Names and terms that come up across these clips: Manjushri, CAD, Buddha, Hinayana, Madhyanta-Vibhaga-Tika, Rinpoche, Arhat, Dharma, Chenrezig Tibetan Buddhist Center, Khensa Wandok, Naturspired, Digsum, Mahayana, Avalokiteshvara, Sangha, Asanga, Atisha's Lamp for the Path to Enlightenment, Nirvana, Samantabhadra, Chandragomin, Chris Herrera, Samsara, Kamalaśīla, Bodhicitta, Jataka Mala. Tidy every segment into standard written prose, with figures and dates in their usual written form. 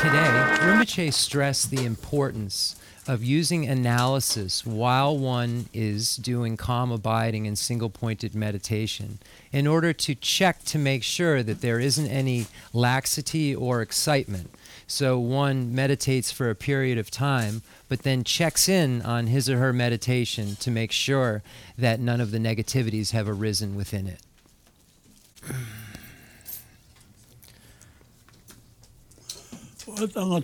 Today, Rinpoche stressed the importance of using analysis while one is doing calm abiding and single-pointed meditation in order to check to make sure that there isn't any laxity or excitement. So one meditates for a period of time, but then checks in on his or her meditation to make sure that none of the negativities have arisen within it. Yes, sir.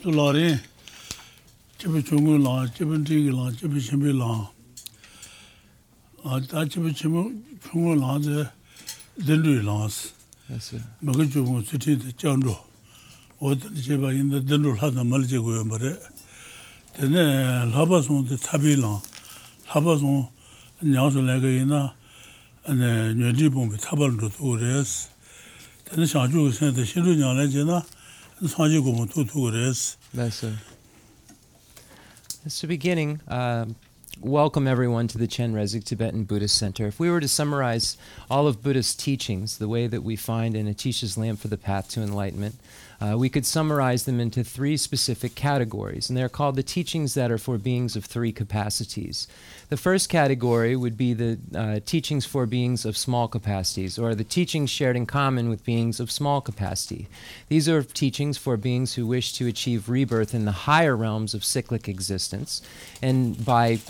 That's the beginning. Welcome everyone to the Chenrezig Tibetan Buddhist Center. If we were to summarize all of Buddha's teachings, the way that we find in Atisha's Lamp for the Path to Enlightenment, we could summarize them into three specific categories, and they're called the teachings that are for beings of three capacities. The first category would be the teachings for beings of small capacities, or the teachings shared in common with beings of small capacity. These are teachings for beings who wish to achieve rebirth in the higher realms of cyclic existence, and by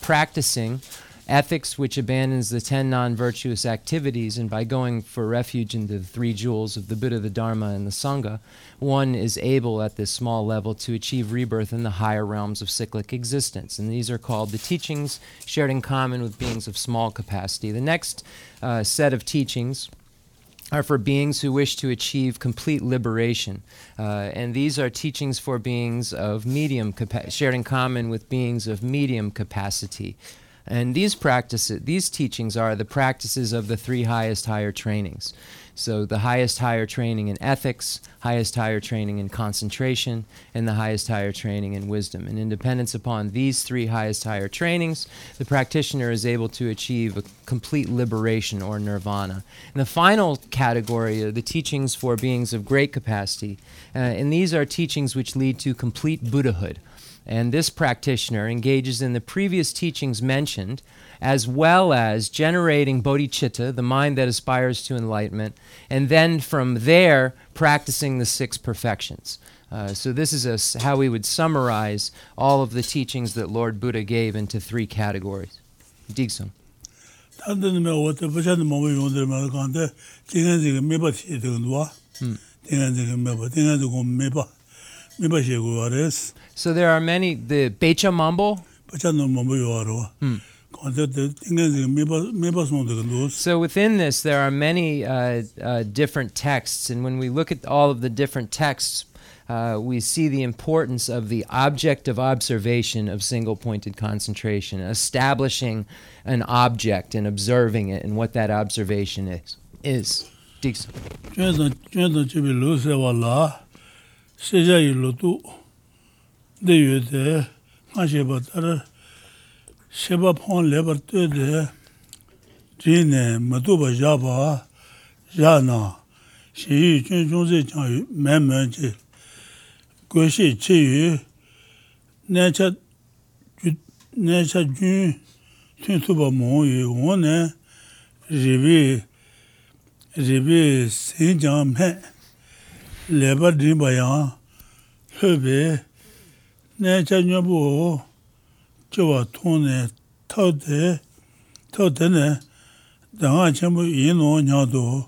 practicing ethics which abandons the 10 non-virtuous activities, and by going for refuge into the three jewels of the Buddha, the Dharma, and the Sangha, one is able at this small level to achieve rebirth in the higher realms of cyclic existence. And these are called the teachings shared in common with beings of small capacity. The next set of teachings are for beings who wish to achieve complete liberation. And these are teachings for beings of medium shared in common with beings of medium capacity. And these teachings are the practices of the three highest higher trainings. So the highest higher training in ethics, highest higher training in concentration, and the highest higher training in wisdom. And in dependence upon these three highest higher trainings, the practitioner is able to achieve a complete liberation or nirvana. And the final category are the teachings for beings of great capacity. And these are teachings which lead to complete Buddhahood. And this practitioner engages in the previous teachings mentioned, as well as generating bodhicitta, the mind that aspires to enlightenment, and then from there practicing the six perfections. So this is how we would summarize all of the teachings that Lord Buddha gave into three categories. Digsum. So there are many, the Becha Mambo. So within this, there are many different texts. And when we look at all of the different texts, we see the importance of the object of observation of single-pointed concentration, establishing an object and observing it and what that observation is. The Mashibat Sheba Pon Lebertu de Gene Matuba Java Jana Shi Chunzi Memoji Goshi Chi Nature Jun Tuntuba Moy One Ribi Sinjam Leber Dimbayan Hubby Netanyahu, Joatone, Totene, the Hachamu Yeno Nado,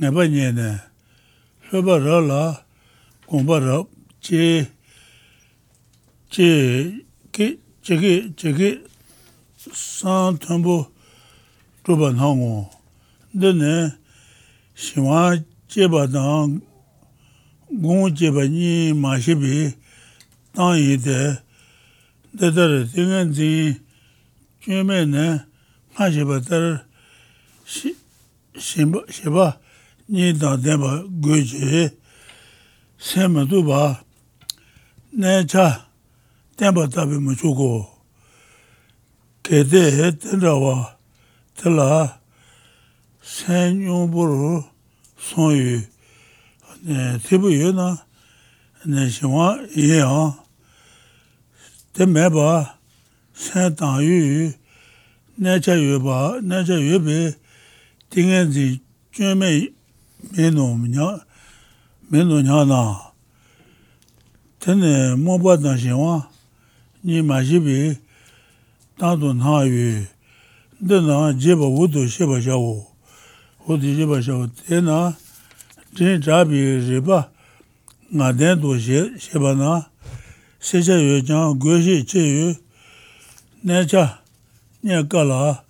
Nebanene, Hubarala, Gombarab, Chiki, San Tumbo, Rubanhango, Dene, Shima, Jebadang, Gonjebani, Mashibi. ne shwa ya te me ba sa ta yu na ja yu be tingen ji chue me me no nya na tene mo ba da shwa ni ma ji be ta do na yu de na je ba wo do she ba ja wo wo di je ba ja wo te na je ja bi je ba nga den do she ba na se ja yu ja go ji che yu na ja ne ka la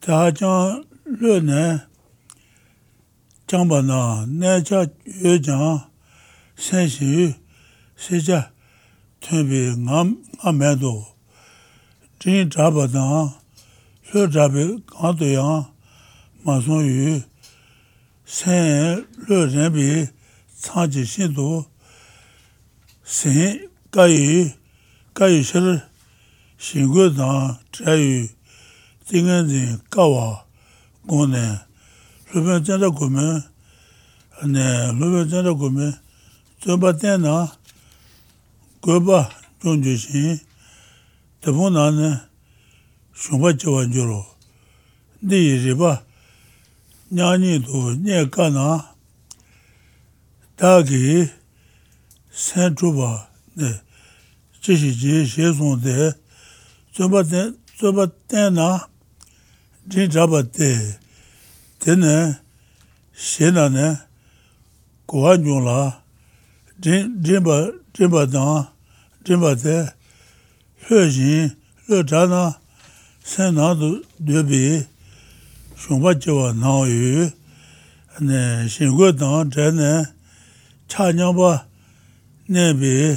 ta ja le ne jang ba na ne ja yu ja se shi se ja te bi nga me do je ja ba na le ja bi ka do ya ma zong yu sen le ne bi cha ji shin do sen kai shir shin gu da zai yu ding zin ka wa go ne ruben Chandragomin ne ruben Chandragomin to ba ten na go ba zong ji shin de bon na ne shun ba ji wan ju ro di ji ba nya ni do ne ka na 다기 센트바 네 지시지 제송데 저바테나 진짜바테 되네 신나네 고아뇽라 진바테 회진 르자나 센나도 되비 송바제와 나유 네 신고던 되네 차녀바 네비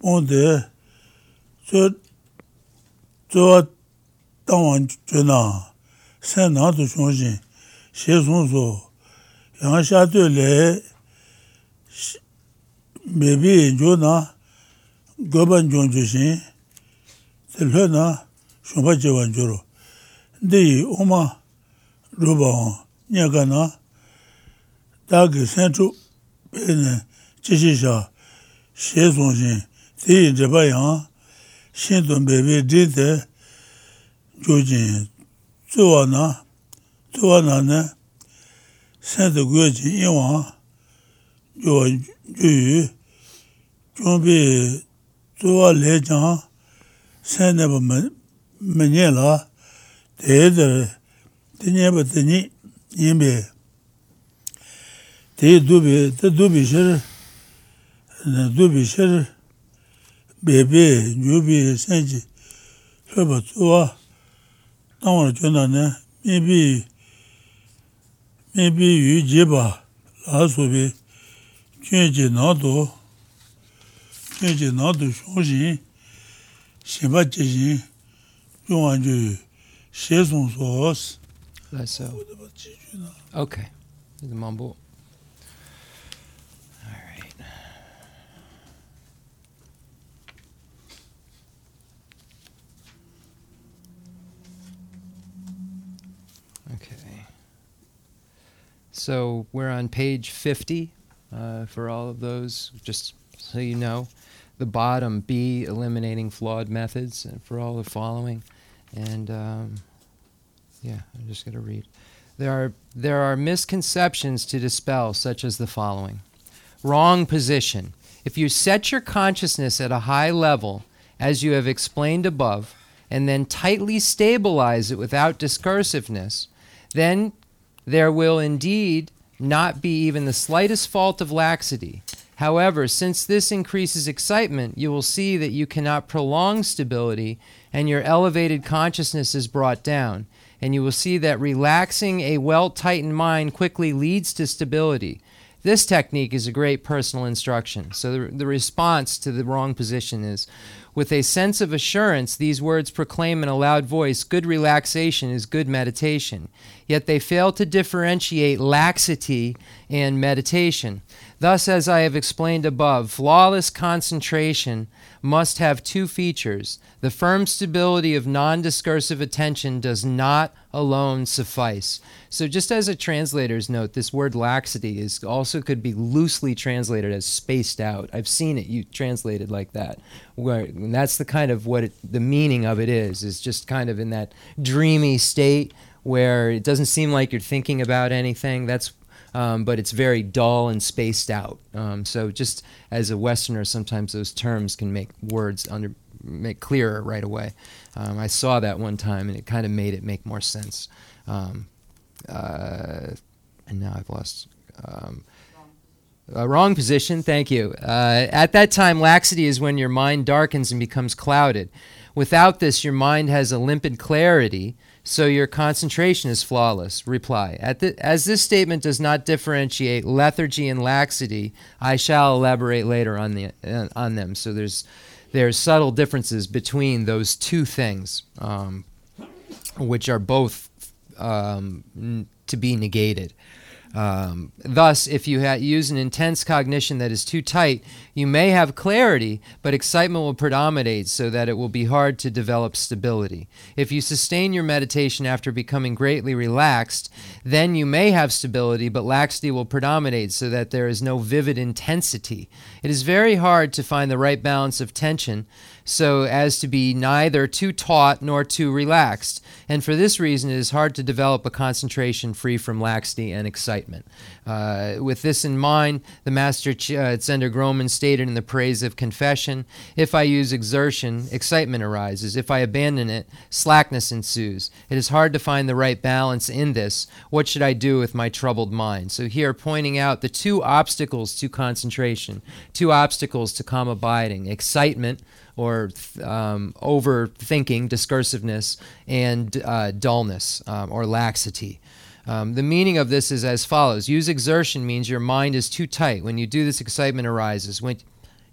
ponte, tsua tangwan tsuna, sen na tu shonjin, she sunso, yang sha tu le, bebi jo na, goban jonju shin, telhe na, shumba jewan joro. Deyi oma, rubaon, nyaka na, dagi senchu, bene, 지시자 셰송진 디제바야 신돈 베베 디데 조진 조아나네 산도 거지 이와 조유 좀비 조알레장 산네범 메녜라 데데 디녜버더니 임베 데 두비 Dubishir, Bebe, Jubi, Senji, Fabatua, Tawar Chunane, maybe you Jiba, Lasubi, Change Nado, Shoji, Shibachi, Juanju, Shazon Sauce. Okay, the Mambo. So we're on page 50 for all of those, just so you know. The bottom, B, eliminating flawed methods, and for all the following. And I'm just going to read. There are misconceptions to dispel, such as the following. Wrong position. If you set your consciousness at a high level, as you have explained above, and then tightly stabilize it without discursiveness, then there will indeed not be even the slightest fault of laxity. However, since this increases excitement, you will see that you cannot prolong stability and your elevated consciousness is brought down. And you will see that relaxing a well-tightened mind quickly leads to stability. This technique is a great personal instruction. So the response to the wrong position is, with a sense of assurance, these words proclaim in a loud voice, good relaxation is good meditation. Yet they fail to differentiate laxity and meditation. Thus, as I have explained above, flawless concentration must have two features. The firm stability of non-discursive attention does not alone suffice. So just as a translator's note, this word laxity is also could be loosely translated as spaced out. I've seen it translated like that. And that's the kind of what the meaning of it is just kind of in that dreamy state where it doesn't seem like you're thinking about anything. That's but it's very dull and spaced out. So just as a Westerner, sometimes those terms can make words make clearer right away. I saw that one time, and it kind of made it make more sense. And now I've lost... wrong position, thank you. At that time, laxity is when your mind darkens and becomes clouded. Without this, your mind has a limpid clarity, so your concentration is flawless. Reply. As this statement does not differentiate lethargy and laxity, I shall elaborate later on them. So there's subtle differences between those two things, which are both to be negated. Thus, if you use an intense cognition that is too tight, you may have clarity, but excitement will predominate so that it will be hard to develop stability. If you sustain your meditation after becoming greatly relaxed, then you may have stability, but laxity will predominate so that there is no vivid intensity. It is very hard to find the right balance of tension so as to be neither too taut nor too relaxed. And for this reason, it is hard to develop a concentration free from laxity and excitement. With this in mind, the Master Chandragomin stated in the Praise of Confession, if I use exertion, excitement arises. If I abandon it, slackness ensues. It is hard to find the right balance in this. What should I do with my troubled mind? So here, pointing out the two obstacles to concentration, two obstacles to calm abiding, excitement, or overthinking, discursiveness, and dullness, or laxity. The meaning of this is as follows. Use exertion means your mind is too tight. When you do this, excitement arises. When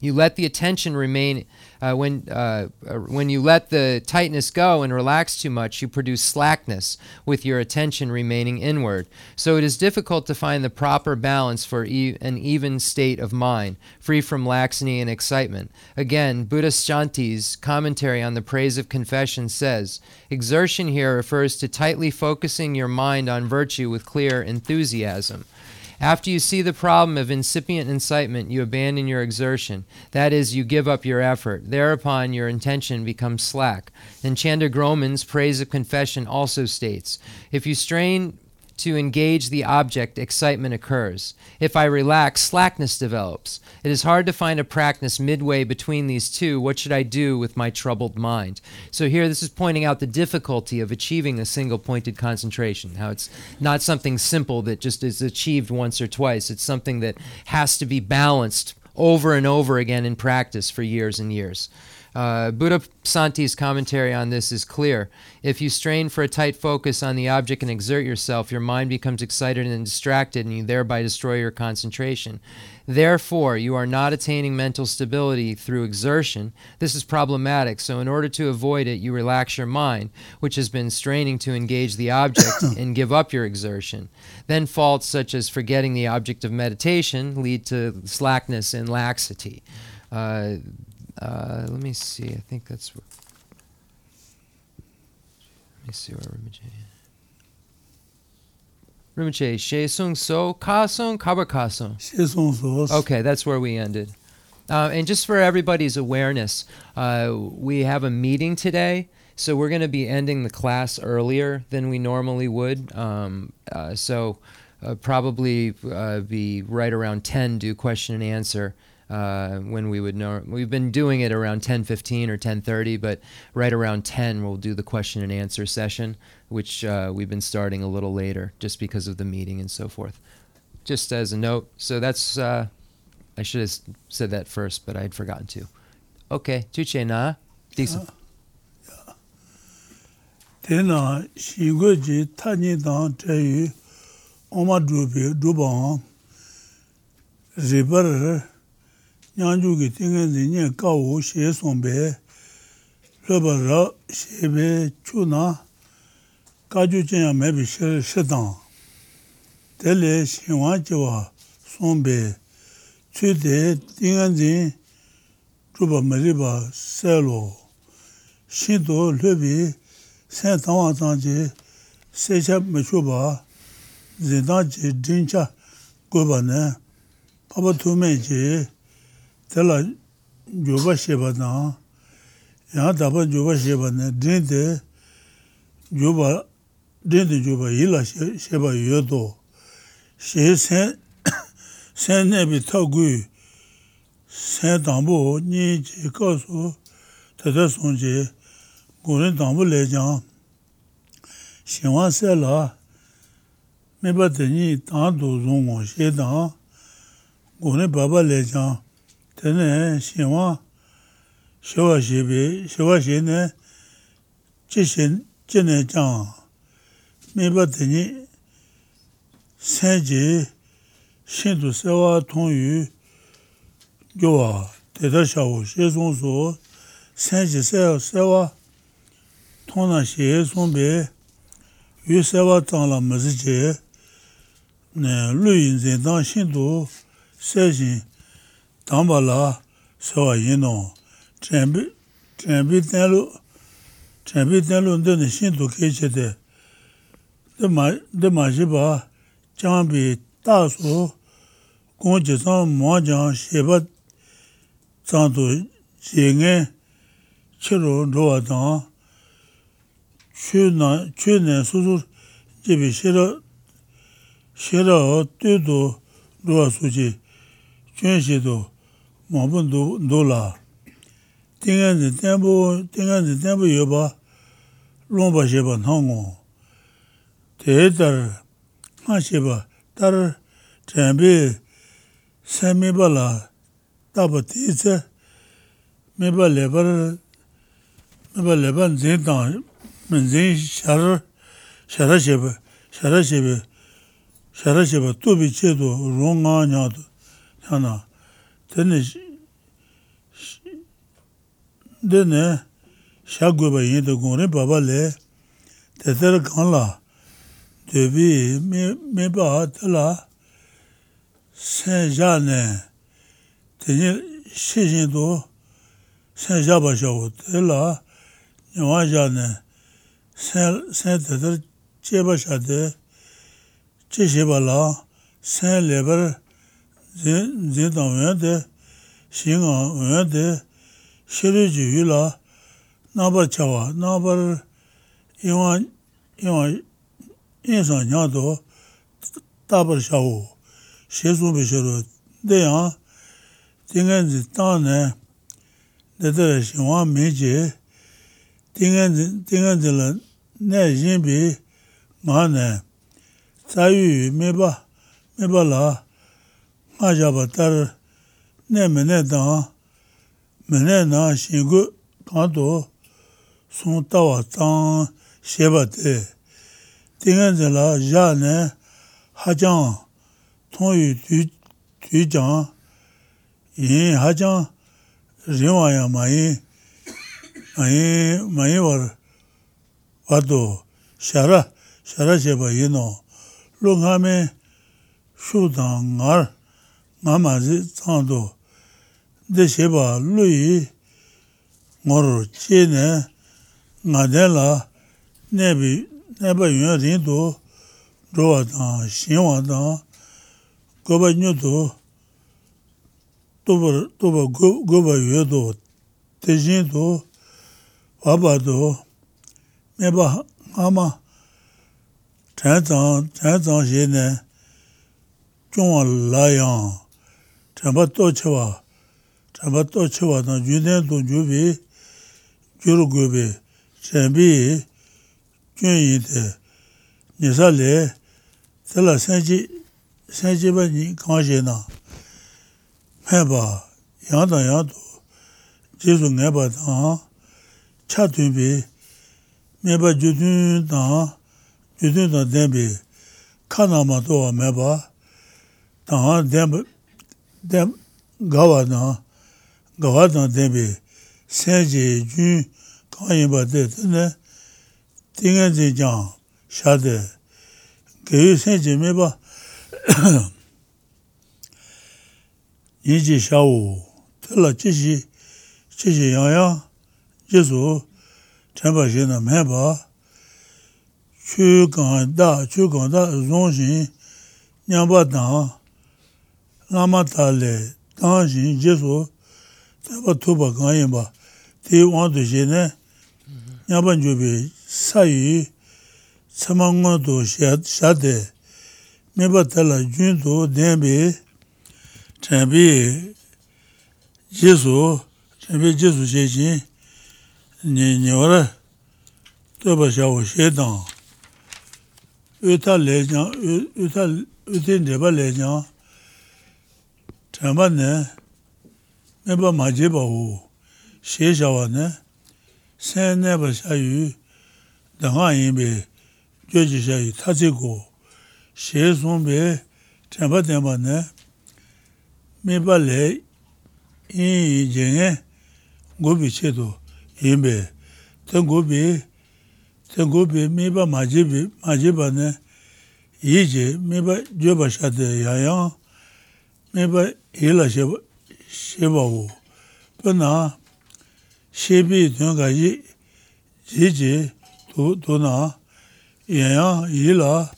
you let the attention remain, when you let the tightness go and relax too much, you produce slackness with your attention remaining inward. So it is difficult to find the proper balance for an even state of mind, free from laxity and excitement. Again, Buddha Shanti's commentary on the Praise of Confession says, exertion here refers to tightly focusing your mind on virtue with clear enthusiasm. After you see the problem of incipient incitement, you abandon your exertion. That is, you give up your effort. Thereupon, your intention becomes slack. And Chandragomin's Praise of Confession also states, if you strain to engage the object, excitement occurs. If I relax, slackness develops. It is hard to find a practice midway between these two. What should I do with my troubled mind? So here, this is pointing out the difficulty of achieving a single-pointed concentration, how it's not something simple that just is achieved once or twice. It's something that has to be balanced over and over again in practice for years and years. Buddha Santi's commentary on this is clear. If you strain for a tight focus on the object and exert yourself, your mind becomes excited and distracted, and you thereby destroy your concentration. Therefore, you are not attaining mental stability through exertion. This is problematic, so in order to avoid it, you relax your mind, which has been straining to engage the object, and give up your exertion. Then faults such as forgetting the object of meditation lead to slackness and laxity. Let me see. I think that's where. Let me see where Rinpoche. Shesung so kasung kabakasung. Shesung so. Okay, that's where we ended. And just for everybody's awareness, we have a meeting today, so we're going to be ending the class earlier than we normally would. So probably be right around 10. Do question and answer. When we would know, we've been doing it around 10:15 or 10:30, but right around 10 we'll do the question and answer session, which we've been starting a little later just because of the meeting and so forth. Just as a note, so that's I should have said that first, but I had forgotten to. Okay, Tuche na, Digsum. Tena shigoji tani dan tayu omadrubi drubang. river Nyanjuki thinking the near cow, she is on bear, rubber, she be tuna, Kajuja maybe she sit down. Tell her she wants you, son bear, 2 day, thinking Truba Mariba, Cello, Shinto, Levi, Saint Antanji, Sechap Machuba, the Danji, Dincha, Governor, Papa Tumeji. Tela Juba Sheba now, Yataba Juba Sheba, didn't Juba Hila Sheba Yodo. She sent Nebby Togu, Saint Ambo, Niji Coso, Tadasonji, Gorin Tambo Legion. She wants Sella, maybe the need Tanto Zongo Shedan, Gorin Baba Legion. Then she wants she was in a chishin, chinajang. Maybe the Sanji, she to Sewa Tonu, Joa, Tedashaw, she is on so, Sanji Sewa, Tona, she is on be, you Sewa Tana Mazije, Ne Louis and Danshindo, Sajin. Tambala, so you know, Trambit Nello, and then the Shinto Kitchete. The Majiba, Chambi, Tasso, Conchison, Mojan, Shebat, Santo, Jinge, Chiro, Doatan, Chune, Susu, Jibi Shira, Tudo, Doasuji, Chunshito. Mabun Dola. Thing and the temple Yoba, Lomba Sheba Hongo. Theater, Hasheba, Tar, Chambe, Samibala, Tabatisa, Meba Leban Zintan, Menzin Sharasheba, Tubichedo, Ronga Yana. Then Shaguba in the Gone Baba Le, the Terraconla, the V, Meba Tela, Saint Jeanne, the Shijindo, Saint Jabasho, Tela, Nuajane, Saint Chebashade, Cheshebala, Saint Lever. Zindan Wende, Shingan Wende, Shiruji Yula, Nabar Chawa, Nabar Iwan Insan Yado, Tabar Shawu, Shizumbi Shiru, Deyan, Tingenzi Tane, Dedere Shinwan Miji, Tingenzi Ne Jimbi, Mane, Tayu Mibala, Ajabatar ne mene na shingu kanto sun tawa tang shebate. Tinganzela ja ne hajang tong yu tujang yin hajang rinwaya mayi war wado shara sheba yino. Lungame shudang ngar. Mamazi Tando De Sheba Lui Moro Chine Nadella Neba Yurindo Roatan Shiwanda Goba Nudo Toba Goba Yodo Tejindo Abado Neba Hama Tantan Shine John Lion Trabato Chewa, no Jude to Jubi, Jurugubi, Chambi, Junite, Nisale, Tela Sanjibani, Kangena, Meba, Yanda, Jesu Nebata, Chatumbi, Meba Judun Dembi, Kanamato, Meba, Tahan Dembi. Dem Gavana Debi, Senji, Jun, Kanyba Detune, Tingazi Jan, Shade, Gayu Senji Meba, Yiji Shao, Tela Chishi, Chishi Yaya, Jesu, Temba Jena Meba, Chukanda, Zonjin, Nyambatan, Lama Tale, Tanjin, Jesu, Temba Tuba Kanyba, Ti Wandu Jene, Nyabanjubi, Sayi, Samangondo Shade, Meba Tela Junto, Dembi, Tembi, Jesu Jejin, Nyora, Tuba Shao Shedan. Uta lejan, utin deba lejan, trambane, meba majeba hu, shejawane, sen neba shayu, danga imbe, joji shayu, tatiko, shezumbe, trambatembane, meba le, in jenge, gobi cheto, imbe, tengobi meba majiba ne yije meba joba shade yayan meba ila sheba wo pana shebi dunga yije to na yayan ila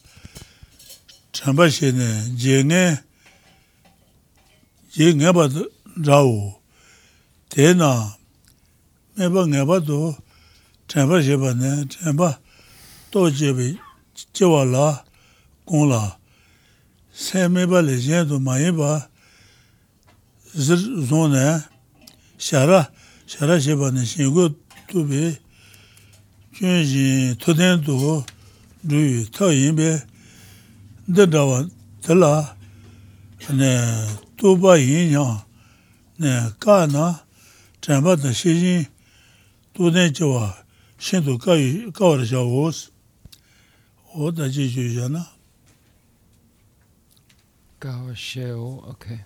chamba shene jenge ba rawo tena meba ngeba do Chamba Sheba ne, Chamba Tojebi Chewala Kongla Semeba Lejen to Mayeba Zone Shara Sheba ne Shingo to be Chunji Toden to Dui Toyimbe Dedawa Tela Ne Tuba Yinya Ne Kana Chamba the Shijin Toden Chewa. Shinto kawar shawos, o da jiju jana. Kawar shao, okay.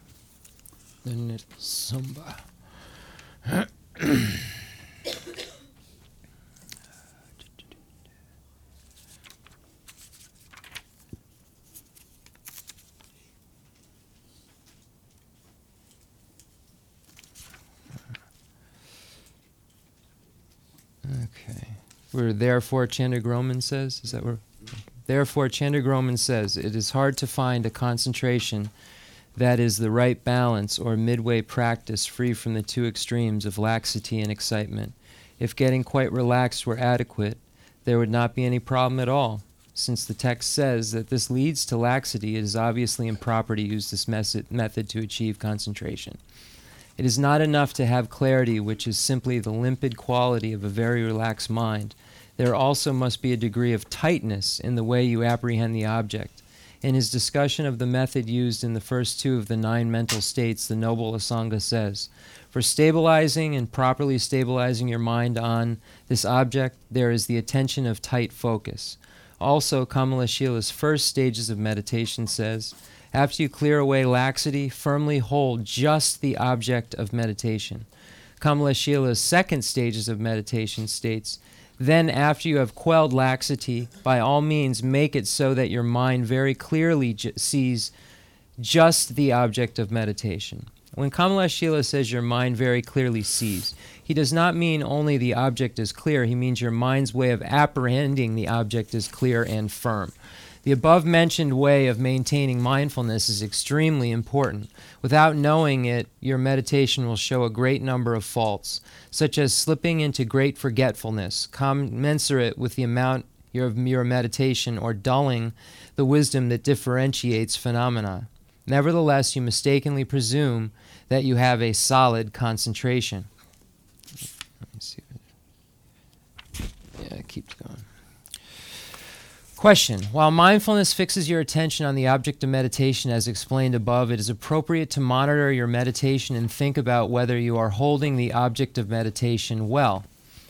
Then it's Samba. Okay. Where therefore Chandragomin says, is that where? Therefore Chandragomin says, it is hard to find a concentration that is the right balance or midway practice free from the two extremes of laxity and excitement. If getting quite relaxed were adequate, there would not be any problem at all. Since the text says that this leads to laxity, it is obviously improper to use this method to achieve concentration. It is not enough to have clarity, which is simply the limpid quality of a very relaxed mind. There also must be a degree of tightness in the way you apprehend the object. In his discussion of the method used in the first two of the 9 mental states, the noble Asanga says, for stabilizing and properly stabilizing your mind on this object, there is the attention of tight focus. Also, Kamalaśīla's first stages of meditation says, after you clear away laxity, firmly hold just the object of meditation. Kamalaśīla's second stages of meditation states, then after you have quelled laxity, by all means make it so that your mind very clearly sees just the object of meditation. When Kamalaśīla says your mind very clearly sees, he does not mean only the object is clear, he means your mind's way of apprehending the object is clear and firm. The above-mentioned way of maintaining mindfulness is extremely important. Without knowing it, your meditation will show a great number of faults, such as slipping into great forgetfulness, commensurate with the amount of your meditation, or dulling the wisdom that differentiates phenomena. Nevertheless, you mistakenly presume that you have a solid concentration. Let me see. Yeah, it keeps going. Question. While mindfulness fixes your attention on the object of meditation as explained above, it is appropriate to monitor your meditation and think about whether you are holding the object of meditation well.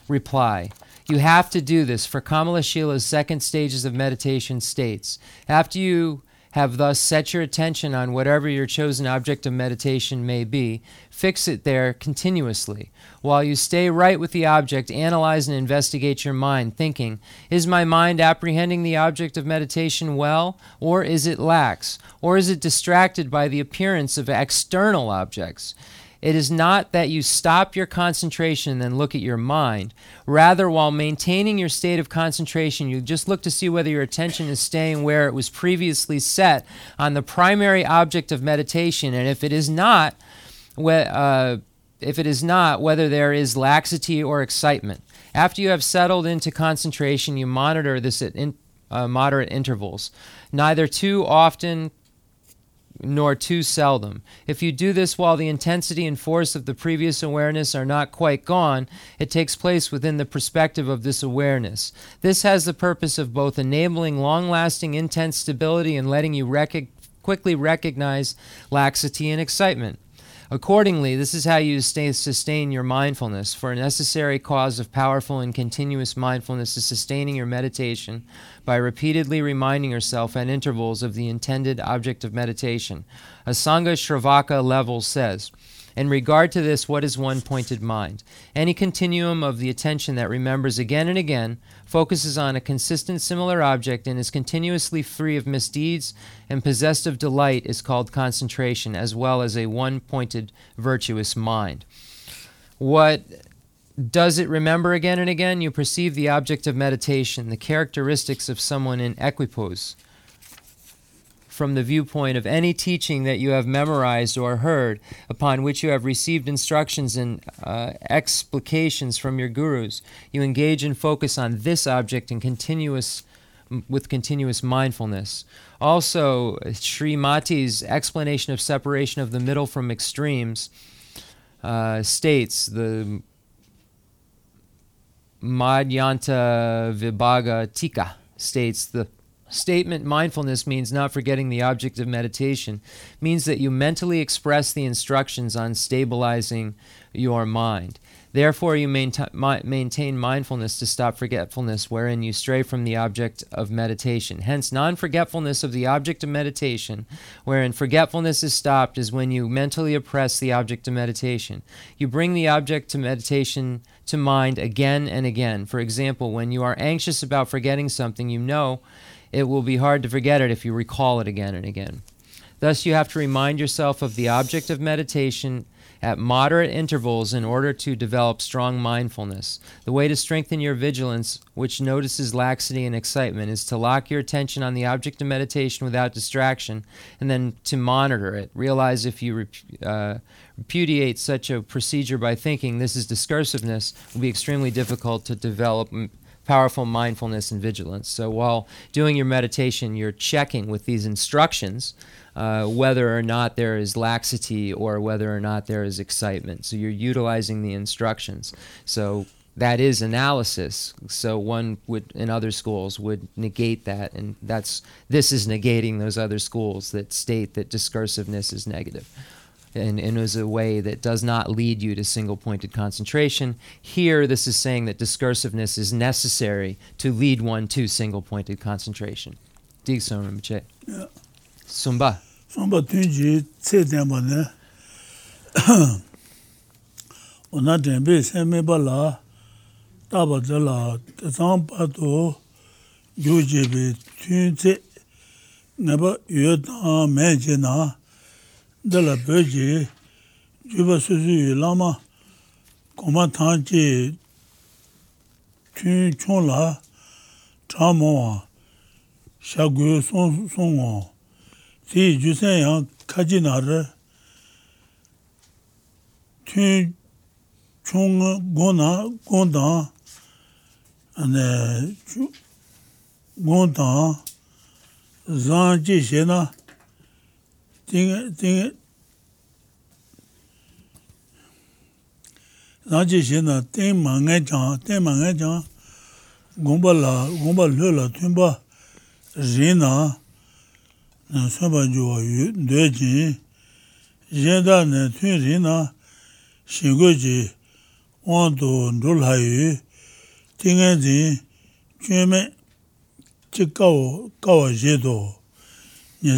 Reply. You have to do this, for Kamalaśīla's second stages of meditation states, after you have thus set your attention on whatever your chosen object of meditation may be, fix it there continuously. While you stay right with the object, analyze and investigate your mind, thinking, is my mind apprehending the object of meditation well, or is it lax, or is it distracted by the appearance of external objects? It is not that you stop your concentration and then look at your mind. Rather, while maintaining your state of concentration, you just look to see whether your attention is staying where it was previously set on the primary object of meditation. And if it is not, whether there is laxity or excitement. After you have settled into concentration, you monitor this at moderate intervals, neither too often nor too seldom. If you do this while the intensity and force of the previous awareness are not quite gone, it takes place within the perspective of this awareness. This has the purpose of both enabling long-lasting intense stability and letting you quickly recognize laxity and excitement. Accordingly, this is how you sustain your mindfulness. For a necessary cause of powerful and continuous mindfulness is sustaining your meditation by repeatedly reminding yourself at intervals of the intended object of meditation. Asanga Shravaka Level says, in regard to this, what is one-pointed mind? Any continuum of the attention that remembers again and again, focuses on a consistent similar object, and is continuously free of misdeeds and possessed of delight is called concentration, as well as a one-pointed virtuous mind. What does it remember again and again? You perceive the object of meditation, the characteristics of someone in equipoise, from the viewpoint of any teaching that you have memorized or heard, upon which you have received instructions and explications from your gurus. You engage and focus on this object in continuous mindfulness. Also, Srimati's explanation of separation of the middle from extremes states the Madhyanta-Vibhaga-Tika states the statement, mindfulness means not forgetting the object of meditation, means that you mentally express the instructions on stabilizing your mind. Therefore, you maintain mindfulness to stop forgetfulness wherein you stray from the object of meditation. Hence, non-forgetfulness of the object of meditation, wherein forgetfulness is stopped, is when you mentally oppress the object of meditation. You bring the object of meditation to mind again and again. For example, when you are anxious about forgetting something, you know it will be hard to forget it if you recall it again and again. Thus, you have to remind yourself of the object of meditation at moderate intervals in order to develop strong mindfulness. The way to strengthen your vigilance, which notices laxity and excitement, is to lock your attention on the object of meditation without distraction, and then to monitor it. Realize if you repudiate such a procedure by thinking this is discursiveness, it will be extremely difficult to develop powerful mindfulness and vigilance. So while doing your meditation, you're checking with these instructions whether or not there is laxity or whether or not there is excitement. So you're utilizing the instructions. So that is analysis. So one would, in other schools, would negate that, and this is negating those other schools that state that discursiveness is negative. And is a way that does not lead you to single-pointed concentration. Here, this is saying that discursiveness is necessary to lead one to single-pointed concentration. Digsum Rinpoche. Sumba. Sumba tunji tse tenpa ne. Ona tenpe seme pa la, taba tse la, tsangpa to, gyu jebe tun tse, neba yue tang men je na, de la beji juba suzu lama koma tanji tu chola tramo shagu son songo ti jusen ya kajinar tu chong gona gonda ane gonda zanji shena Ting Raji Shena, Ting Mangajan, Gumba Lula, Tumba, Zina, Nasaba Jua, Deji, Jeda, Neturina, Shiguji, Wando, Dulhayu, Tingazi, Chime, Chikao, Kawajedo. Yun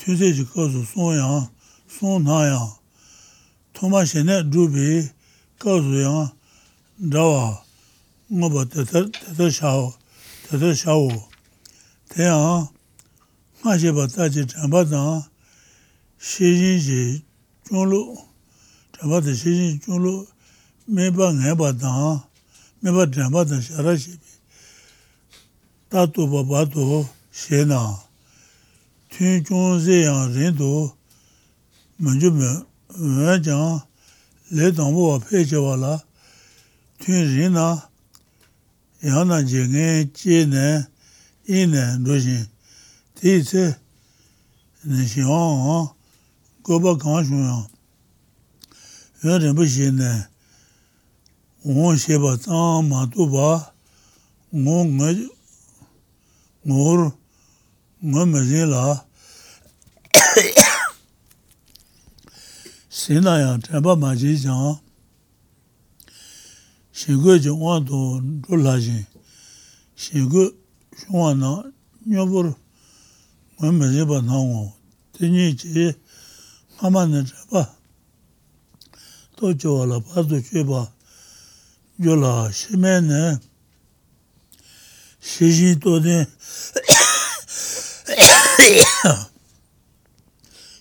Tuji Kazu Sonya, Son Naya, Tomashene Dubi, Kazuya, Dawa, Muba Tetashao, Tetashao, Tea, Majibataji Tambata, Shiji Chulu, Tabata Shiji Chulu, Meba Nebata, Meba Tambata Sharashi, Tatu Babato. Shena, Tun Chonze and Rindo, Manjum, Rajan, Letamua Pejawala, Tun Rina, Yana Jene, Chene, Ine, Dojin, Tite, Nishan, Goba Kanshman, Yanabushine, One Shebatan, Matuba, One More. Mumazilla Sinaya Traba Majija Shigoji Wando Dulaji Shigo Shuana Nyobur Mumaziba Nango Tinichi Hamana Traba Tocho La Padu Chiba Yola Shimene Shijito de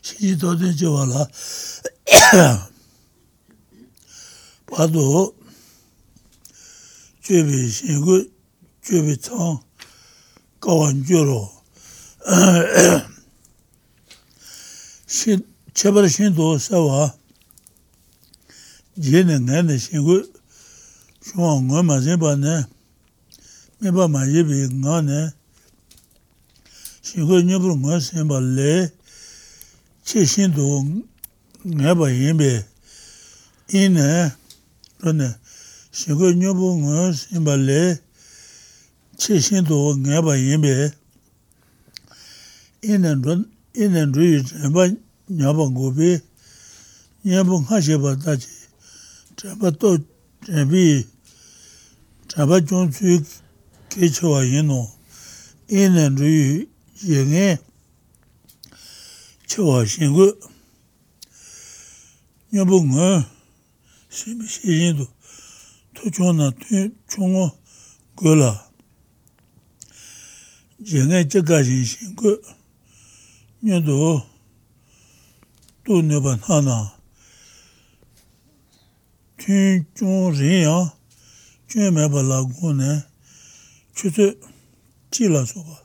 She told the Joala Pado Chibi, she good Chibi Tong, go on Juro. She Chabashindo Sawa Jin and Nanny, she good. She won't go my zibane. Maybe my zibi none. She could never must him a lay, chasing to never him be in a runner. She could never must him a lay, chasing to never him be in and run in and reach and by Nabangobi, Nabon Hashibatachi, Trabato, Trabi, Trabajon Twig, Ketchua, you know, in and reach. Yenge Chowa Shingu Nyabunga Shindu Tuchona Tungo Gola Yenge Chakajin Shingu Nyado Tunebanana Tun Chon Ria Chumebalagun Chute Chila Soba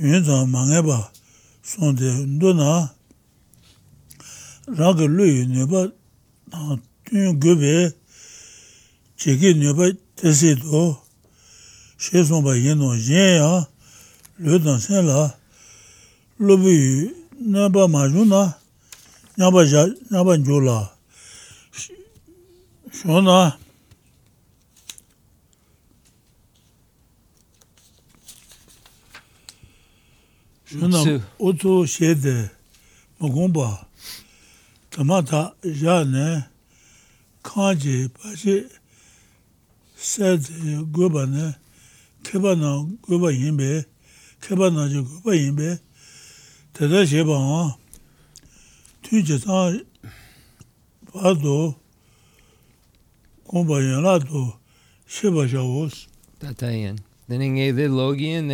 Yunza Mangeba Sonde Dona Ragalu Neba Tun Gube Chiki Neba Tesido Shesomba Yeno Jea Ludan Sela Lubu Neba Majuna Nabaja Nabanjula Shona Otto Shede Magumba Tamata Jane Kanji Pachi said Gubane Kebana Guba Yimbe Kebana Guba Yimbe Tadasheba Tujata Pado Gumba Yalato Sheba Javos Tatayan. Okay, 3.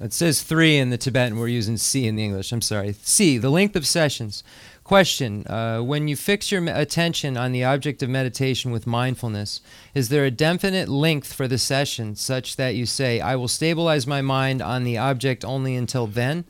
It says 3 in the Tibetan. We're using C in the English. I'm sorry. C, the length of sessions. Question, when you fix your attention on the object of meditation with mindfulness, is there a definite length for the session such that you say, I will stabilize my mind on the object only until then?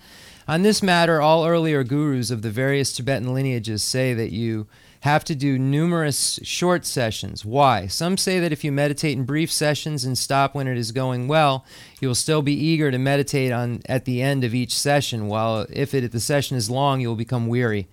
On this matter, all earlier gurus of the various Tibetan lineages say that you have to do numerous short sessions. Why? Some say that if you meditate in brief sessions and stop when it is going well, you will still be eager to meditate on at the end of each session, while if the session is long, you will become weary.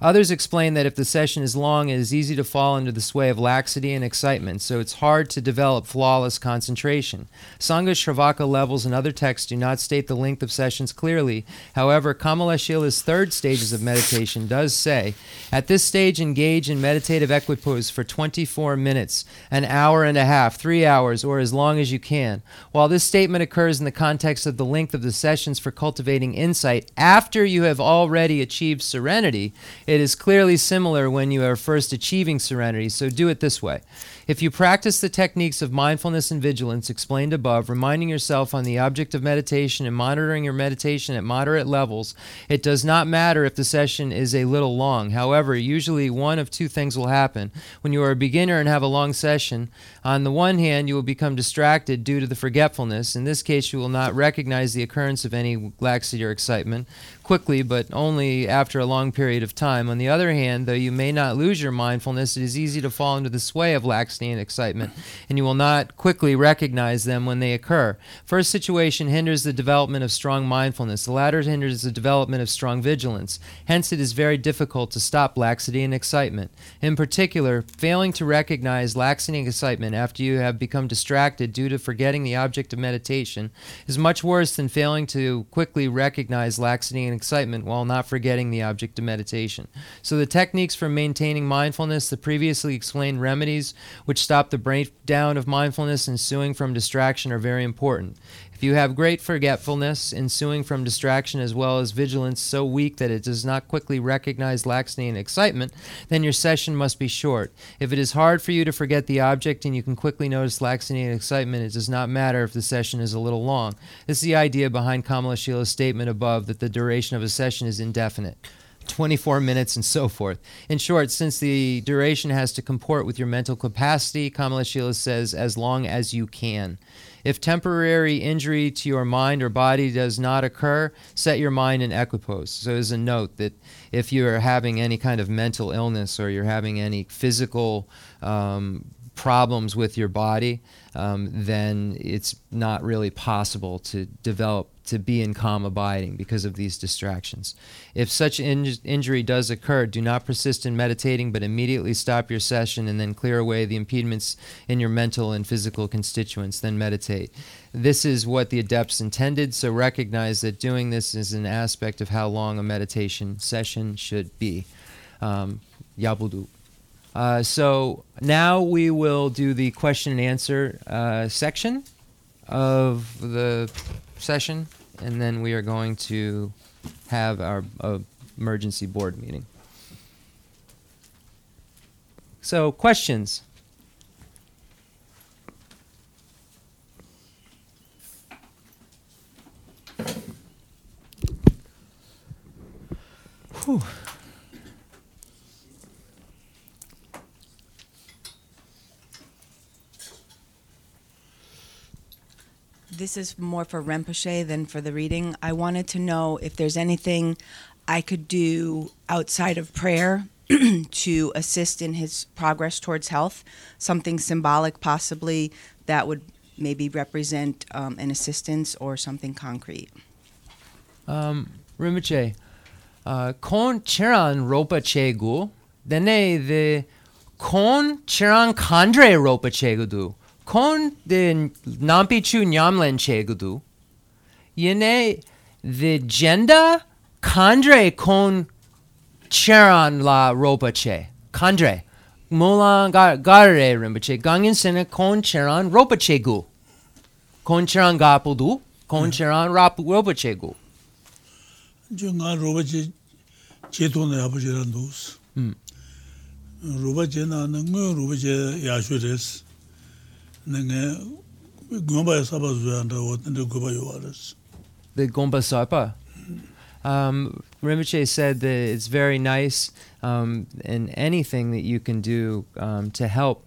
Others explain that if the session is long, it is easy to fall into the sway of laxity and excitement, so it's hard to develop flawless concentration. Sangha Shravaka levels and other texts do not state the length of sessions clearly. However, Kamalaśīla's third stages of meditation does say, at this stage engage in meditative equipoise for 24 minutes, an hour and a half, 3 hours, or as long as you can. While this statement occurs in the context of the length of the sessions for cultivating insight after you have already achieved serenity, it is clearly similar when you are first achieving serenity, so do it this way. If you practice the techniques of mindfulness and vigilance explained above, reminding yourself on the object of meditation and monitoring your meditation at moderate levels, it does not matter if the session is a little long. However, usually one of two things will happen. When you are a beginner and have a long session, on the one hand, you will become distracted due to the forgetfulness. In this case, you will not recognize the occurrence of any laxity or excitement quickly, but only after a long period of time. On the other hand, though you may not lose your mindfulness, it is easy to fall into the sway of laxity and excitement, and you will not quickly recognize them when they occur. First situation hinders the development of strong mindfulness. The latter hinders the development of strong vigilance. Hence, it is very difficult to stop laxity and excitement. In particular, failing to recognize laxity and excitement after you have become distracted due to forgetting the object of meditation is much worse than failing to quickly recognize laxity and excitement while not forgetting the object of meditation. So the techniques for maintaining mindfulness, the previously explained remedies which stop the breakdown of mindfulness ensuing from distraction are very important. If you have great forgetfulness ensuing from distraction as well as vigilance so weak that it does not quickly recognize laxity and excitement, then your session must be short. If it is hard for you to forget the object and you can quickly notice laxity and excitement, it does not matter if the session is a little long. This is the idea behind Kamalaśīla's statement above that the duration of a session is indefinite. 24 minutes and so forth. In short, since the duration has to comport with your mental capacity, Kamalaśīla says, as long as you can. If temporary injury to your mind or body does not occur, set your mind in equipoise. So there's a note that if you're having any kind of mental illness or you're having any physical problems with your body, then it's not really possible to develop to be in calm abiding because of these distractions. If such injury does occur, do not persist in meditating, but immediately stop your session and then clear away the impediments in your mental and physical constituents, then meditate. This is what the adepts intended, so recognize that doing this is an aspect of how long a meditation session should be. Yabudu. So now we will do the question and answer section of the session, and then we are going to have our emergency board meeting. So, questions? Whew. This is more for Rinpoche than for the reading. I wanted to know if there's anything I could do outside of prayer to assist in his progress towards health, something symbolic possibly that would maybe represent an assistance or something concrete. Rinpoche, kon chiran ropa chegu, dene the kon chiran kandre ropa chegu du. Kon the nampichu nyamlen chegudu, yene the jenda kandre kon cheran la ropa che kandre mulan garre Rinpoche gangin sena kon cheran ropa chegu kon cheran gapudu kon cheran ropa chegu junga ropa che cheton ropa cheran dos ropa che na ngo ropa che yashures the Gompa Sapa. Rinpoche said that it's very nice, and anything that you can do to help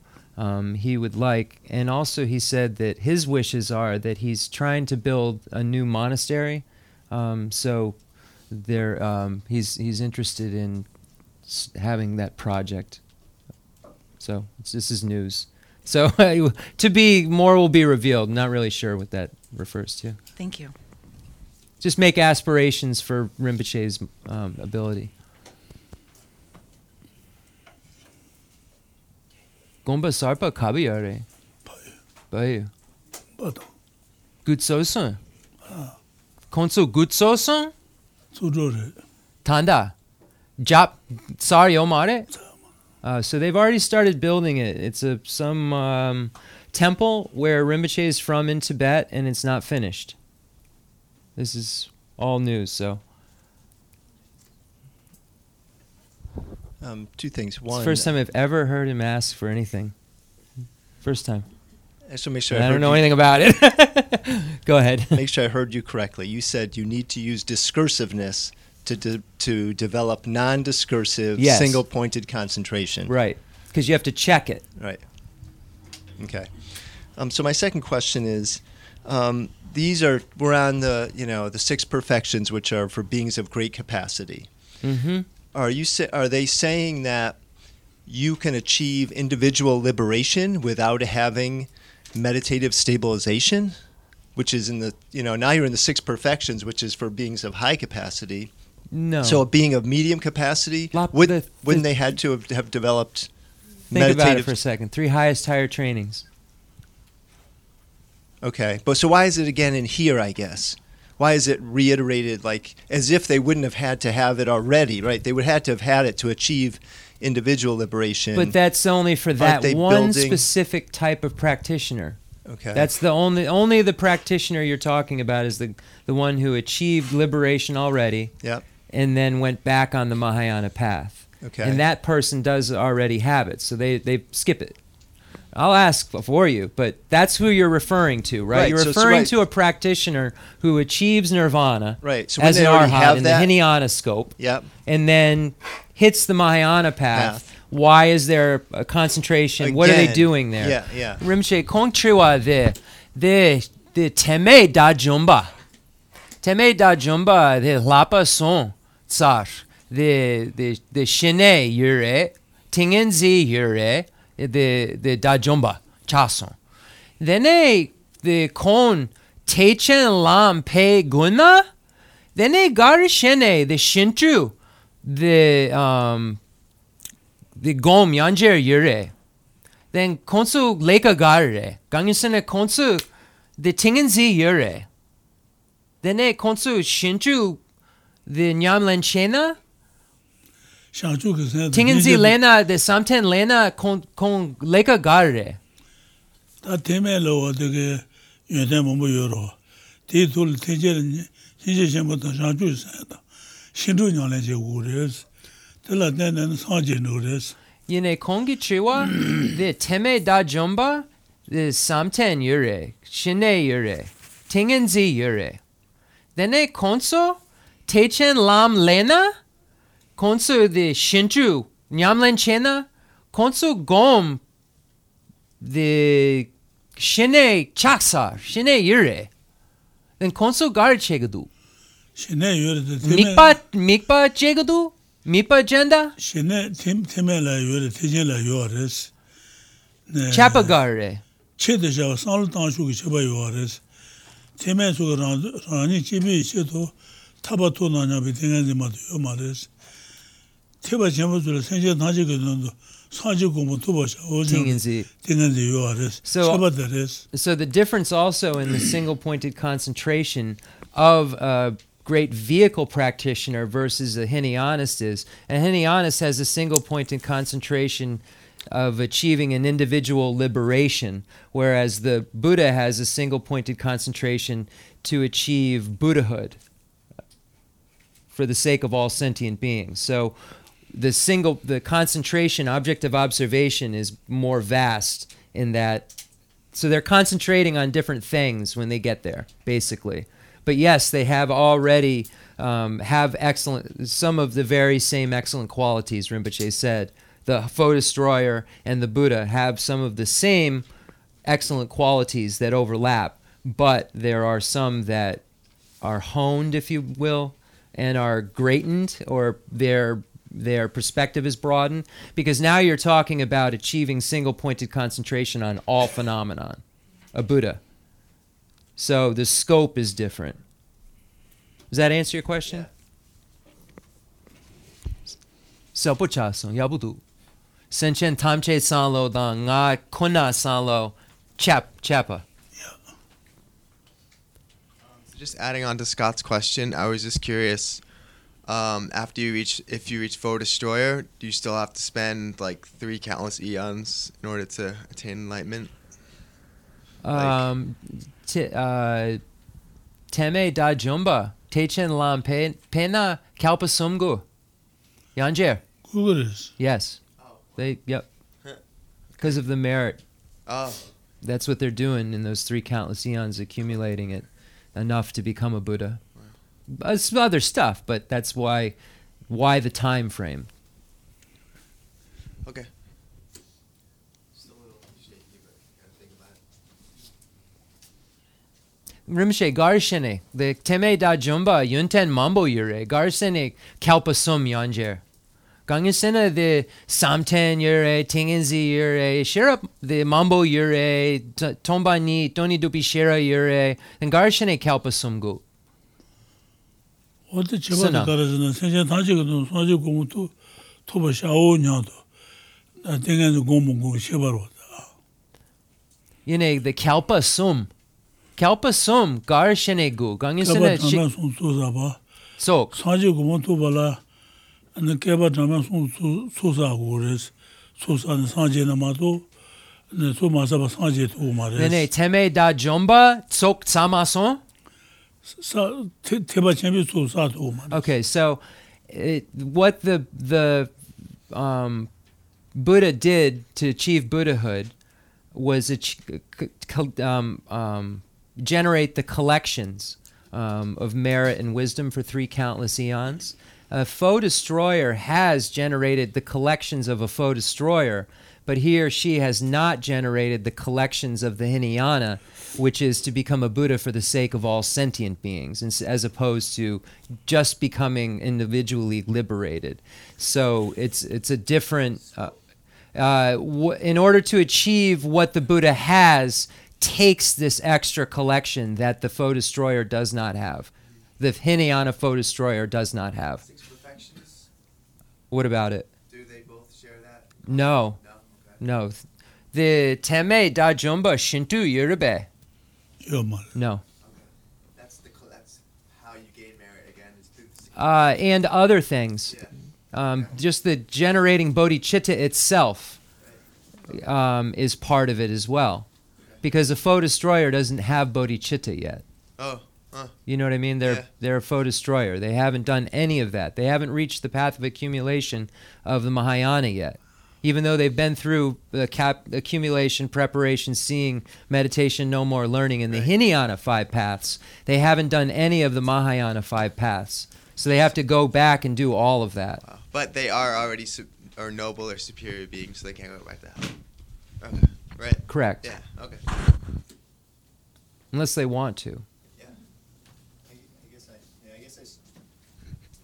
he would like. And also he said that his wishes are that he's trying to build a new monastery, so there he's interested in having that project So this is news. So to be, more will be revealed. I'm not really sure what that refers to. Thank you. Just make aspirations for Rinpoche's ability. Gomba sarpa kabiyare. Bayu. Bado. Gutsosan. Konso gutsosan? Tsudore. Tanda. Jap saryomare. So they've already started building it. It's some temple where Rinpoche is from in Tibet, and it's not finished. This is all news. So, two things. One, it's the first time I've ever heard him ask for anything. First time. So make sure I don't know anything about it. Go ahead. Make sure I heard you correctly. You said you need to use discursiveness to develop non-discursive, yes, single-pointed concentration. Right, because you have to check it. Right. Okay. So my second question is, we're on the six perfections, which are for beings of great capacity. Mm-hmm. Are they saying that you can achieve individual liberation without having meditative stabilization? Which is in the, now you're in the six perfections, which is for beings of high capacity. No. So a being of medium capacity, wouldn't they had to have developed meditative? Think about it for a second. Three highest higher trainings. Okay. But so why is it again in here, I guess? Why is it reiterated like as if they wouldn't have had to have it already, right? They would have to have had it to achieve individual liberation. But that's only for that one specific type of practitioner. Okay. That's the only the practitioner you're talking about is the one who achieved liberation already, yep, and then went back on the Mahayana path. Okay. And that person does already have it, so they skip it. I'll ask for you, but that's who you're referring to, right? You're referring to a practitioner who achieves nirvana, right, so as an arhat in the Hinayana scope, yep, and then hits the Mahayana path. Why is there a concentration? Again, what are they doing there? Yeah, yeah. Rinpoche Kongtriwa the Teme da Jumba, the Lapa Son Tsar, the Shene Yure, Tingenzi Yure, the Da Jumba, Chason. Then the Kon Techen Lam Pe Guna, then Garishene, the Shintru, the gom yanjer yure, then konsu leka garre, gangisene konsu the tingenzi yure, then konsu shinchu the nyamlen chena, tingenzi lena the samten lena kon leka garre. Ta temelo de yede mumbu yoro, ti tul tejer shinje mota shanchu sada, shindu nyale je ures. Yine kongi chiwa the teme da jumba the samten yure shine yure tingenzi yure. Then a konso techen lam lena konso the shinchu nyamlen chena konso gom the shine chaksar shine yure. Then konso gar chegadu shine yure mikpa chegadu. Mipa agenda? Shene timela yore tijela yores. Chapagare. Chede ja saltan shu cheba yores. Timen su rani chibi cheto tabato nanya bitingen dimatu yomales. Tiba chemuzule senje naji gundo saji gumo tubasha ojenzi tingenzi yores. So the difference also in the single pointed concentration of great vehicle practitioner versus a Hinayanist is. A Hinayanist has a single point in concentration of achieving an individual liberation, whereas the Buddha has a single pointed concentration to achieve Buddhahood for the sake of all sentient beings. So the concentration, object of observation, is more vast in that. So they're concentrating on different things when they get there, basically. But yes, they have already some of the very same excellent qualities Rinpoche said. The foe destroyer and the Buddha have some of the same excellent qualities that overlap, but there are some that are honed, if you will, and are greatened, or they're their perspective is broadened, because now you're talking about achieving single-pointed concentration on all phenomenon, a Buddha. So the scope is different. Does that answer your question? Selpochason yabudu. Senchen tamche sanlo dang nga kuna sanlo chapa. Just adding on to Scott's question, I was just curious. After you reach, if you reach Foe Destroyer, do you still have to spend like three countless eons in order to attain enlightenment? Teme da jumba techen lam pena kalpa sumgu yanjer. Yes. They yep. Because of the merit. Oh. That's what they're doing in those three countless eons, accumulating it. Enough to become a Buddha. Wow. Some other stuff, but that's why the time frame. Okay. Still a little shaky, but I gotta think about it. Rimshe Garshene, the Teme Da Jumba, Yunten Mambo Yure, Garshene Kalpasum Yanjer. Gangisena the Samten Yure, Tingenzi Yure, Shirap the Mambo Yure, Tombani, Toni Dupishera Yure, and Garshene Kalpasumgu. What the Chibata Garazan, Senja Tajikun, Sajikumu, Tobashao Nyato, I think as a Gomugu Shibaro. You know, the Kalpasum. Kalpasum, Garshene Gu, Gangisena Shibaba. So Sajikumu. And the Keba Drama Susa Gores, Susa and Sanjay Namato, and the Sumasaba Sanjay to Mares. Then Teme da Jomba, Tsok Samason? Teba Chambi Susa to Mares. Okay, so what the Buddha did to achieve Buddhahood was generate the collections of merit and wisdom for three countless eons. A foe destroyer has generated the collections of a foe destroyer, but he or she has not generated the collections of the Hinayana, which is to become a Buddha for the sake of all sentient beings, as opposed to just becoming individually liberated. So it's a different... in order to achieve what the Buddha has, takes this extra collection that the foe destroyer does not have. The Hinayana foe destroyer does not have. Six perfections? What about it? Do they both share that? No. No. Okay. No. The Teme Da Jumba Shintu Yurube. No. Okay. That's how you gain merit again. Is through the six and other things. Yeah. Just the generating bodhicitta itself is part of it as well. Okay. Because the foe destroyer doesn't have bodhicitta yet. Oh. You know what I mean? They're a foe destroyer. They haven't done any of that. They haven't reached the path of accumulation of the Mahayana yet, even though they've been through the accumulation, preparation, seeing, meditation, no more learning in the Hinayana five paths. They haven't done any of the Mahayana five paths, so they have to go back and do all of that. Wow. But they are already noble or superior beings, so they can't go back to hell. Okay. Right? Correct. Yeah. Okay. Unless they want to.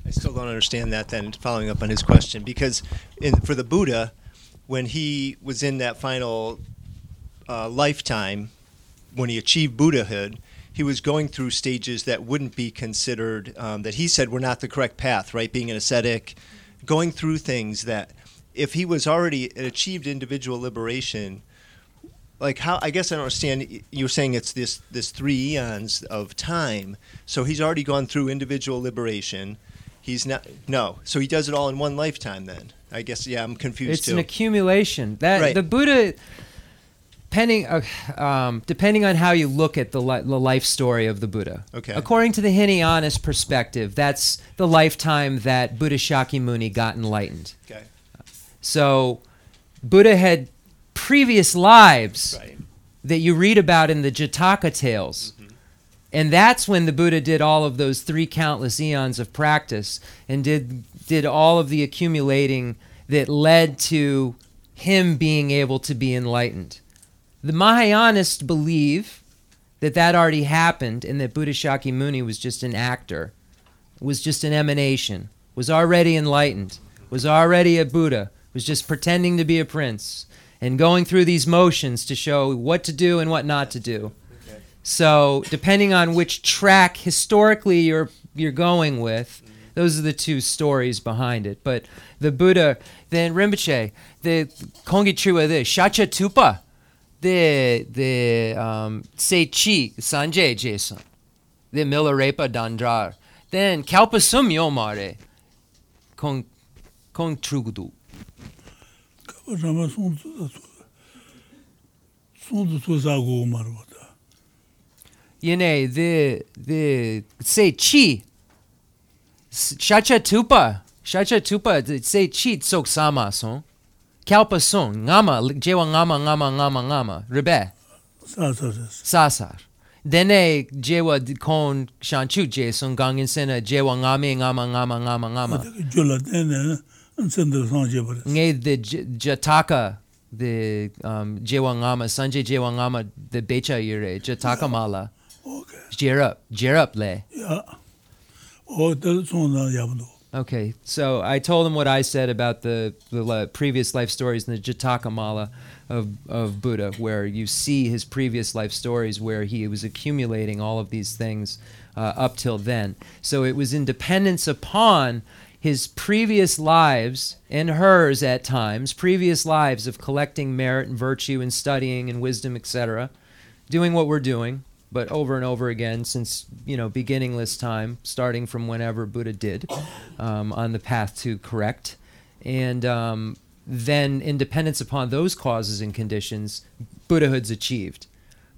I still don't understand that then, following up on his question, because for the Buddha, when he was in that final lifetime, when he achieved Buddhahood, he was going through stages that wouldn't be considered, that he said were not the correct path, right? Being an ascetic, going through things that if he was already achieved individual liberation, like how, I guess I don't understand, you're saying it's this 3 eons of time, so he's already gone through individual liberation. He's not, no. So he does it all in one lifetime then. I guess, yeah, I'm confused it's too. It's an accumulation. That right. The Buddha, depending on how you look at the life story of the Buddha. Okay. According to the Hinayana's perspective, that's the lifetime that Buddha Shakyamuni got enlightened. Okay. So Buddha had previous lives that you read about in the Jataka tales. Mm-hmm. And that's when the Buddha did all of those three countless eons of practice and did all of the accumulating that led to him being able to be enlightened. The Mahayanists believe that already happened and that Buddha Shakyamuni was just an actor, was just an emanation, was already enlightened, was already a Buddha, was just pretending to be a prince and going through these motions to show what to do and what not to do. Okay. So depending on which track historically you're going with, those are the two stories behind it. But the Buddha, then Rinpoche, the Kongichiwa, the Shachatupa, the Seichi, Sanjay Jason, the Milarepa Dandrar, then Kalpasum Yomare, Kong Trugudu. Yene, the Seichi, Shachatupa, the Seichi Tsoksama son. Kalpa sung, ngama, jewa ngama, rebe. Sasar. Dene jewa kon shanchu jesung gangin sena jewa ngama. Jula dene ansender sanje bares. Nge the jataka, the jewa ngama, sanje jewa ngama, the becha yure, jataka mala. Okay. Jerup le. Yeah. Oh, that's on the yabdo. Okay, so I told him what I said about the previous life stories in the Jataka Mala of Buddha, where you see his previous life stories where he was accumulating all of these things up till then. So it was in dependence upon his previous lives and hers at times, previous lives of collecting merit and virtue and studying and wisdom, etc., doing what we're doing, but over and over again since, beginningless time, starting from whenever Buddha did, on the path to correct. And then in dependence upon those causes and conditions, Buddhahood's achieved.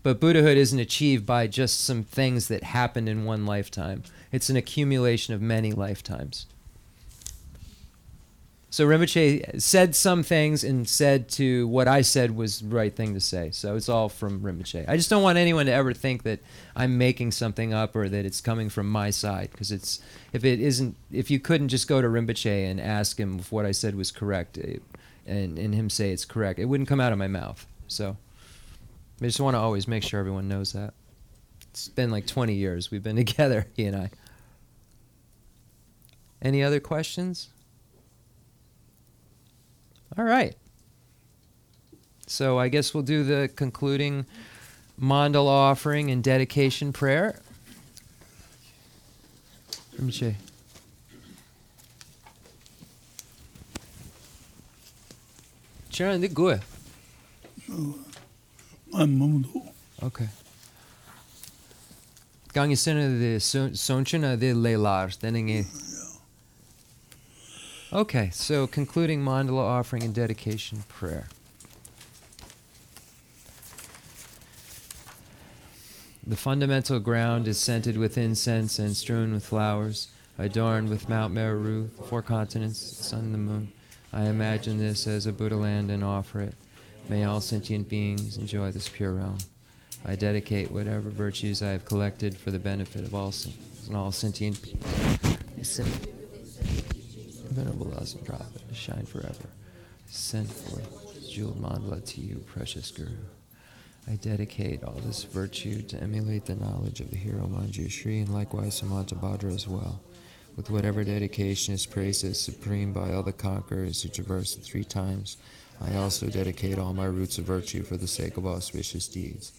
But Buddhahood isn't achieved by just some things that happened in one lifetime. It's an accumulation of many lifetimes. So Rinpoche said some things and said to what I said was the right thing to say. So it's all from Rinpoche. I just don't want anyone to ever think that I'm making something up or that it's coming from my side, because if you couldn't just go to Rinpoche and ask him if what I said was correct and him say it's correct, it wouldn't come out of my mouth. So I just want to always make sure everyone knows that. It's been like 20 years we've been together, he and I. Any other questions? All right. So I guess we'll do the concluding mandala offering and dedication prayer. Rinpoche. Charan, the gua. Okay. Gangisena the sonchana the lelar. Okay, so concluding mandala offering and dedication prayer. The fundamental ground is scented with incense and strewn with flowers, adorned with Mount Meru, the four continents, the sun and the moon. I imagine this as a Buddha land and offer it. May all sentient beings enjoy this pure realm. I dedicate whatever virtues I have collected for the benefit of all saints and all sentient beings. Venerable awesome prophet, shine forever. Send forth jeweled mandala to you, precious Guru. I dedicate all this virtue to emulate the knowledge of the hero Manjushri and likewise Samantabhadra as well. With whatever dedication is praised as supreme by all the conquerors who traverse it 3 times, I also dedicate all my roots of virtue for the sake of auspicious deeds.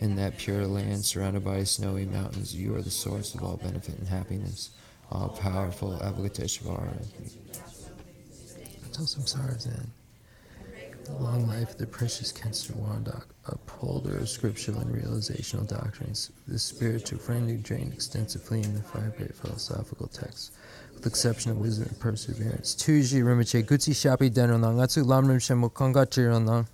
In that pure land surrounded by snowy mountains, you are the source of all benefit and happiness. All-powerful Avalokiteshvara, until samsara's end. The long life of the precious Khensa Wandok, upholder of scriptural and realizational doctrines, the spiritual friend who drained extensively in the 5 great philosophical texts, with exceptional wisdom and perseverance. Tuji Rinpoche Gutsi Shapi Denronang, Atsu Lam Rinpoche Mokanga Chironang.